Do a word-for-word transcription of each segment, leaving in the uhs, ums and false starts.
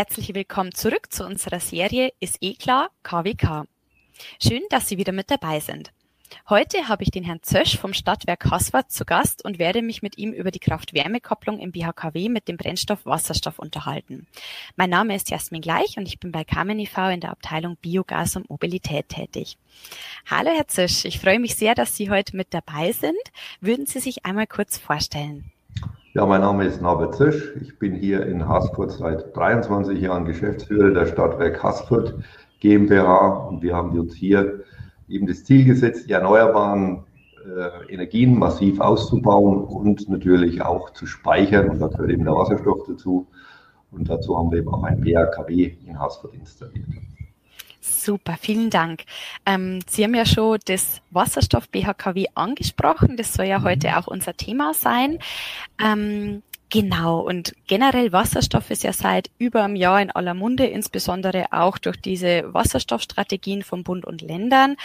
Herzlich willkommen zurück zu unserer Serie Ist eh klar, K W K. Schön, dass Sie wieder mit dabei sind. Heute habe ich den Herrn Zösch vom Stadtwerk Haßfurt zu Gast und werde mich mit ihm über die Kraft-Wärme-Kopplung im B H K W mit dem Brennstoff Wasserstoff unterhalten. Mein Name ist Jasmin Gleich und ich bin bei Carmen e V in der Abteilung Biogas und Mobilität tätig. Hallo Herr Zösch, ich freue mich sehr, dass Sie heute mit dabei sind. Würden Sie sich einmal kurz vorstellen? Ja, mein Name ist Norbert Zösch. Ich bin hier in Haßfurt seit dreiundzwanzig Jahren Geschäftsführer der Stadtwerk Haßfurt GmbH und wir haben uns hier eben das Ziel gesetzt, die erneuerbaren äh, Energien massiv auszubauen und natürlich auch zu speichern. Und da gehört eben der Wasserstoff dazu. Und dazu haben wir eben auch ein B H K W in Haßfurt installiert. Super, vielen Dank. Ähm, Sie haben ja schon das Wasserstoff-B H K W angesprochen. Das soll ja heute auch unser Thema sein. Ähm, Genau, und generell Wasserstoff ist ja seit über einem Jahr in aller Munde, insbesondere auch durch diese Wasserstoffstrategien von Bund und Ländern.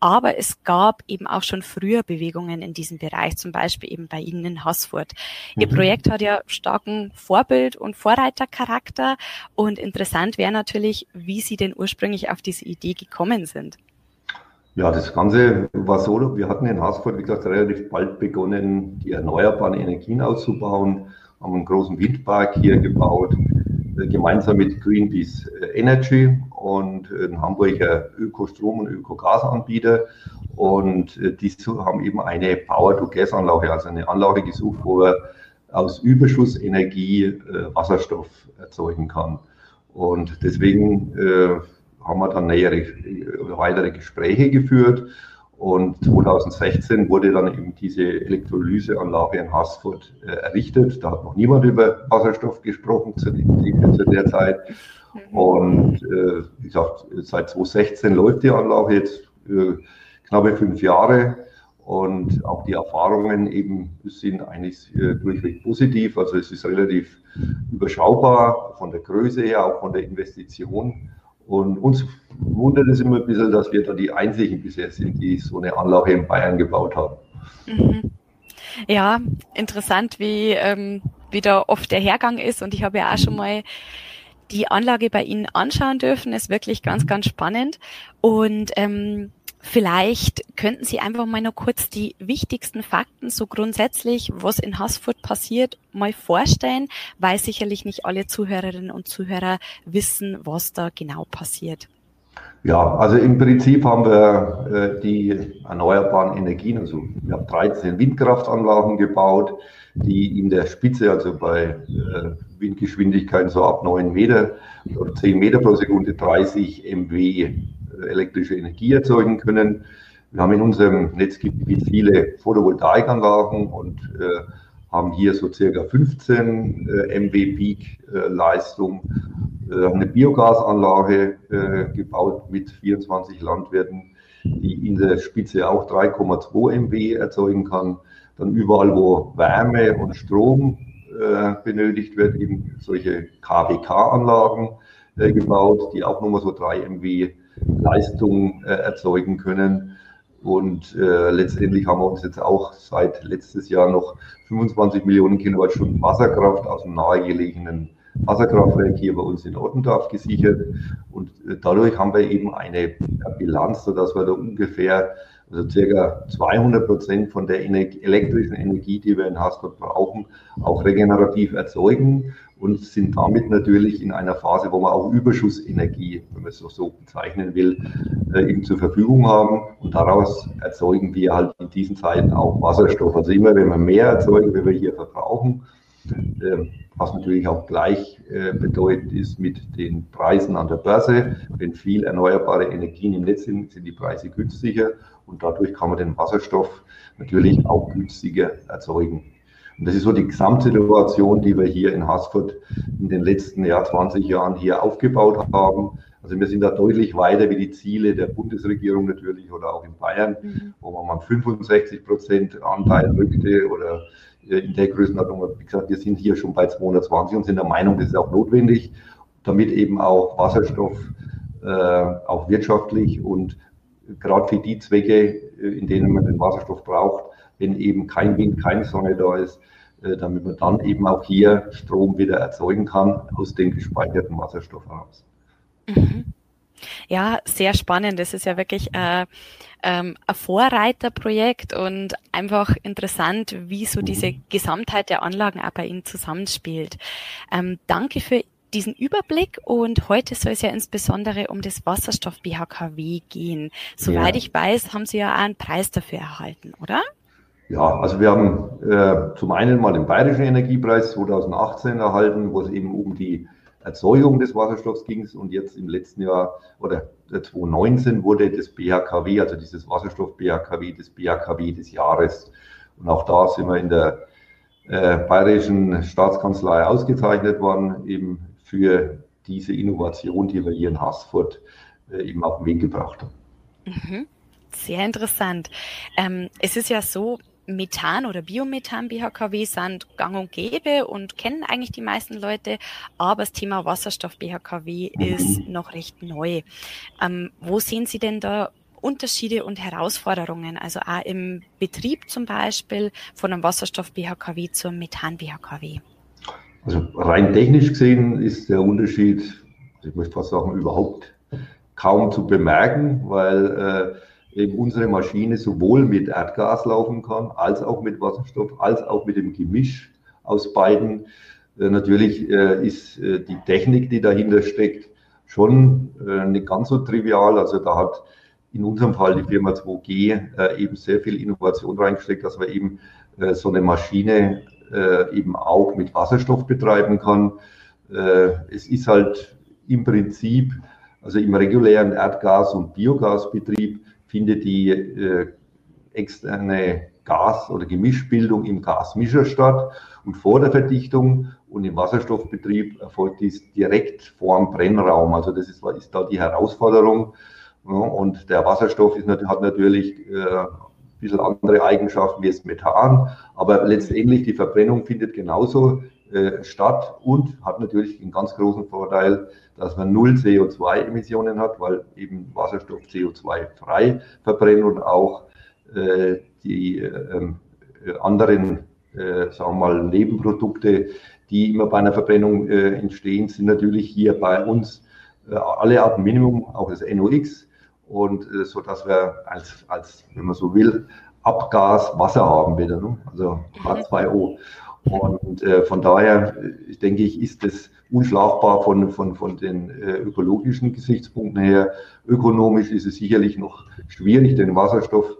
Aber es gab eben auch schon früher Bewegungen in diesem Bereich, zum Beispiel eben bei Ihnen in Haßfurt. Mhm. Ihr Projekt hat ja starken Vorbild- und Vorreitercharakter und interessant wäre natürlich, wie Sie denn ursprünglich auf diese Idee gekommen sind. Ja, das Ganze war so, wir hatten in Haßfurt, wie gesagt, relativ bald begonnen, die erneuerbaren Energien auszubauen. Haben einen großen Windpark hier gebaut, gemeinsam mit Greenpeace Energy und einem Hamburger Ökostrom- und Ökogasanbieter. Und die haben eben eine Power-to-Gas-Anlage, also eine Anlage gesucht, wo man aus Überschussenergie Wasserstoff erzeugen kann. Und deswegen haben wir dann nähere, weitere Gespräche geführt. Und zweitausendsechzehn wurde dann eben diese Elektrolyseanlage in Haßfurt äh, errichtet. Da hat noch niemand über Wasserstoff gesprochen zu, zu der Zeit. Und äh, wie gesagt, seit zweitausendsechzehn läuft die Anlage jetzt äh, knappe fünf Jahre. Und auch die Erfahrungen eben sind eigentlich äh, durchweg positiv. Also es ist relativ überschaubar von der Größe her, auch von der Investition. Und uns wundert es immer ein bisschen, dass wir da die Einzigen bisher sind, die so eine Anlage in Bayern gebaut haben. Mhm. Ja, interessant, wie, ähm, wie da oft der Hergang ist. Und ich habe ja auch schon mal die Anlage bei Ihnen anschauen dürfen. Ist wirklich ganz, ganz spannend. Und ähm, vielleicht könnten Sie einfach mal noch kurz die wichtigsten Fakten so grundsätzlich, was in Haßfurt passiert, mal vorstellen, weil sicherlich nicht alle Zuhörerinnen und Zuhörer wissen, was da genau passiert. Ja, also im Prinzip haben wir äh, die erneuerbaren Energien, also wir haben dreizehn Windkraftanlagen gebaut, die in der Spitze, also bei äh, Windgeschwindigkeiten so ab neun Meter oder zehn Meter pro Sekunde dreißig Megawatt elektrische Energie erzeugen können. Wir haben in unserem Netzgebiet viele Photovoltaikanlagen und äh, haben hier so circa fünfzehn Megawatt Peak äh, Leistung, äh, eine Biogasanlage äh, gebaut mit vierundzwanzig Landwirten, die in der Spitze auch drei Komma zwei Megawatt erzeugen kann. Dann überall, wo Wärme und Strom äh, benötigt wird, eben solche K W K-Anlagen äh, gebaut, die auch nochmal so drei Megawatt Leistung äh, erzeugen können. Und äh, letztendlich haben wir uns jetzt auch seit letztes Jahr noch fünfundzwanzig Millionen Kilowattstunden Wasserkraft aus dem nahegelegenen Wasserkraftwerk hier bei uns in Ottendorf gesichert. Und äh, dadurch haben wir eben eine Bilanz, sodass wir da ungefähr, also circa zweihundert Prozent von der Ener- elektrischen Energie, die wir in Haßfurt brauchen, auch regenerativ erzeugen und sind damit natürlich in einer Phase, wo wir auch Überschussenergie, wenn man es so bezeichnen will, äh, eben zur Verfügung haben. Und daraus erzeugen wir halt in diesen Zeiten auch Wasserstoff. Also immer, wenn wir mehr erzeugen, wenn wir hier verbrauchen, äh, was natürlich auch gleich äh, bedeutend ist mit den Preisen an der Börse. Wenn viel erneuerbare Energien im Netz sind, sind die Preise günstiger. Und dadurch kann man den Wasserstoff natürlich auch günstiger erzeugen. Und das ist so die Gesamtsituation, die wir hier in Haßfurt in den letzten ja, zwanzig Jahren hier aufgebaut haben. Also wir sind da deutlich weiter wie die Ziele der Bundesregierung natürlich oder auch in Bayern, mhm. wo man mal fünfundsechzig Prozent Anteil rückte oder in der Größenordnung. Wie gesagt, wir sind hier schon bei zweihundertzwanzig und sind der Meinung, das ist auch notwendig, damit eben auch Wasserstoff äh, auch wirtschaftlich und gerade für die Zwecke, in denen man den Wasserstoff braucht, wenn eben kein Wind, keine Sonne da ist, äh, damit man dann eben auch hier Strom wieder erzeugen kann aus dem gespeicherten Wasserstoff heraus. Mhm. Ja, sehr spannend. Das ist ja wirklich äh, ähm, ein Vorreiterprojekt und einfach interessant, wie so diese Gesamtheit der Anlagen auch bei Ihnen zusammenspielt. Ähm, danke für diesen Überblick und heute soll es ja insbesondere um das Wasserstoff-B H K W gehen. Soweit ja. ich weiß, haben Sie ja auch einen Preis dafür erhalten, oder? Ja, also wir haben äh, zum einen mal den Bayerischen Energiepreis zweitausendachtzehn erhalten, wo es eben um die Erzeugung des Wasserstoffs ging es und jetzt im letzten Jahr oder zweitausendneunzehn wurde das B H K W, also dieses Wasserstoff-B H K W, das B H K W des Jahres. Und auch da sind wir in der äh, Bayerischen Staatskanzlei ausgezeichnet worden, eben für diese Innovation, die wir hier in Haßfurt äh, eben auf den Weg gebracht haben. Mhm. Sehr interessant. Ähm, es ist ja so, Methan oder Biomethan B H K W sind gang und gäbe und kennen eigentlich die meisten Leute, aber das Thema Wasserstoff B H K W ist noch recht neu. Ähm, wo sehen Sie denn da Unterschiede und Herausforderungen, also auch im Betrieb zum Beispiel von einem Wasserstoff B H K W zum Methan B H K W? Also rein technisch gesehen ist der Unterschied, ich möchte fast sagen, überhaupt kaum zu bemerken, weil äh, eben unsere Maschine sowohl mit Erdgas laufen kann, als auch mit Wasserstoff, als auch mit dem Gemisch aus beiden. Äh, natürlich äh, ist äh, die Technik, die dahinter steckt, schon äh, nicht ganz so trivial. Also da hat in unserem Fall die Firma zwei G äh, eben sehr viel Innovation reingesteckt, dass man eben äh, so eine Maschine äh, eben auch mit Wasserstoff betreiben kann. Äh, es ist halt im Prinzip, also im regulären Erdgas- und Biogasbetrieb, findet die äh, externe Gas- oder Gemischbildung im Gasmischer statt und vor der Verdichtung, und im Wasserstoffbetrieb erfolgt dies direkt vor dem Brennraum. Also das ist, ist da die Herausforderung. Ja, und der Wasserstoff ist, hat natürlich äh, ein bisschen andere Eigenschaften wie das Methan, aber letztendlich die Verbrennung findet genauso äh, statt und hat natürlich einen ganz großen Vorteil, dass man null C O zwei Emissionen hat, weil eben Wasserstoff C O zwei frei verbrennt und auch äh, die äh, anderen, äh, sagen wir mal, Nebenprodukte, die immer bei einer Verbrennung äh, entstehen, sind natürlich hier bei uns äh, alle ab Minimum, auch das N O X, und äh, so dass wir als, als, wenn man so will, Abgas Wasser haben wieder, ne? Also H zwei O. Und äh, von daher, äh, denke ich, ist das unschlagbar von, von, von den äh, ökologischen Gesichtspunkten her. Ökonomisch ist es sicherlich noch schwierig, den Wasserstoff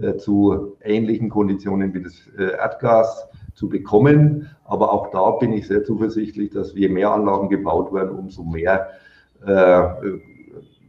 äh, zu ähnlichen Konditionen wie das äh, Erdgas zu bekommen. Aber auch da bin ich sehr zuversichtlich, dass je mehr Anlagen gebaut werden, umso mehr äh,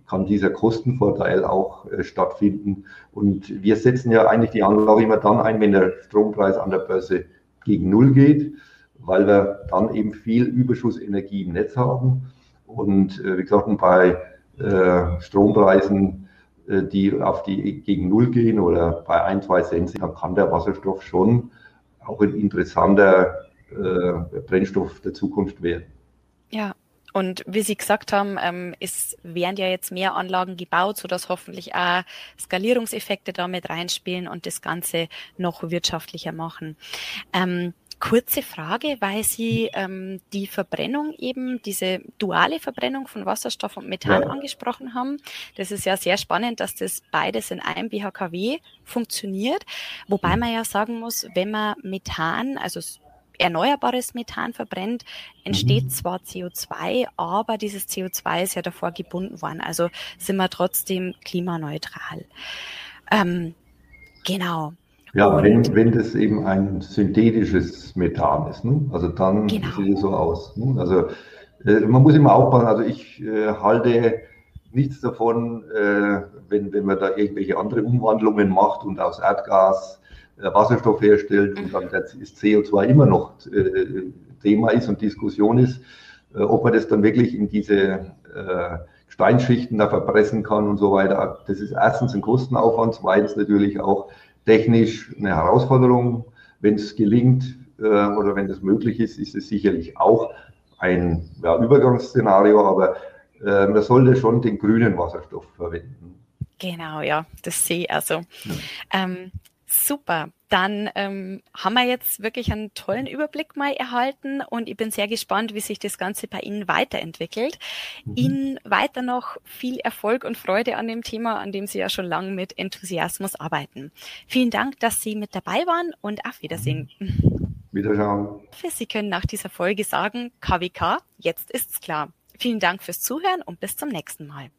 kann dieser Kostenvorteil auch äh, stattfinden. Und wir setzen ja eigentlich die Anlage immer dann ein, wenn der Strompreis an der Börse gegen Null geht, weil wir dann eben viel Überschussenergie im Netz haben. Und äh, wie gesagt, bei äh, Strompreisen, äh, die auf die gegen Null gehen oder bei ein, zwei Cent, dann kann der Wasserstoff schon auch ein interessanter äh, Brennstoff der Zukunft werden. Ja. Und wie Sie gesagt haben, ähm, es werden ja jetzt mehr Anlagen gebaut, sodass hoffentlich auch Skalierungseffekte damit reinspielen und das Ganze noch wirtschaftlicher machen. Ähm, kurze Frage, weil Sie ähm, die Verbrennung eben, diese duale Verbrennung von Wasserstoff und Methan ja. angesprochen haben. Das ist ja sehr spannend, dass das beides in einem B H K W funktioniert. Wobei man ja sagen muss, wenn man Methan, also erneuerbares Methan verbrennt, entsteht zwar C O zwei, aber dieses C O zwei ist ja davor gebunden worden. Also sind wir trotzdem klimaneutral. Ähm, genau. Ja, und wenn, wenn das eben ein synthetisches Methan ist, ne? Also dann genau. sieht es so aus. Ne? Also äh, man muss immer aufpassen. Also ich äh, halte nichts davon, äh, wenn, wenn man da irgendwelche andere Umwandlungen macht und aus Erdgas Wasserstoff herstellt und dann das C O zwei immer noch äh, Thema ist und Diskussion ist, äh, ob man das dann wirklich in diese äh, Steinschichten da verpressen kann und so weiter. Das ist erstens ein Kostenaufwand, zweitens natürlich auch technisch eine Herausforderung. Wenn es gelingt äh, oder wenn das möglich ist, ist es sicherlich auch ein ja, Übergangsszenario, aber äh, man sollte schon den grünen Wasserstoff verwenden. Genau, ja, das sehe ich also. Ja. Ähm, Super, dann ähm, haben wir jetzt wirklich einen tollen Überblick mal erhalten und ich bin sehr gespannt, wie sich das Ganze bei Ihnen weiterentwickelt. Mhm. Ihnen weiter noch viel Erfolg und Freude an dem Thema, an dem Sie ja schon lange mit Enthusiasmus arbeiten. Vielen Dank, dass Sie mit dabei waren und auf Wiedersehen. Wiederschauen. Sie können nach dieser Folge sagen, K W K, jetzt ist's klar. Vielen Dank fürs Zuhören und bis zum nächsten Mal.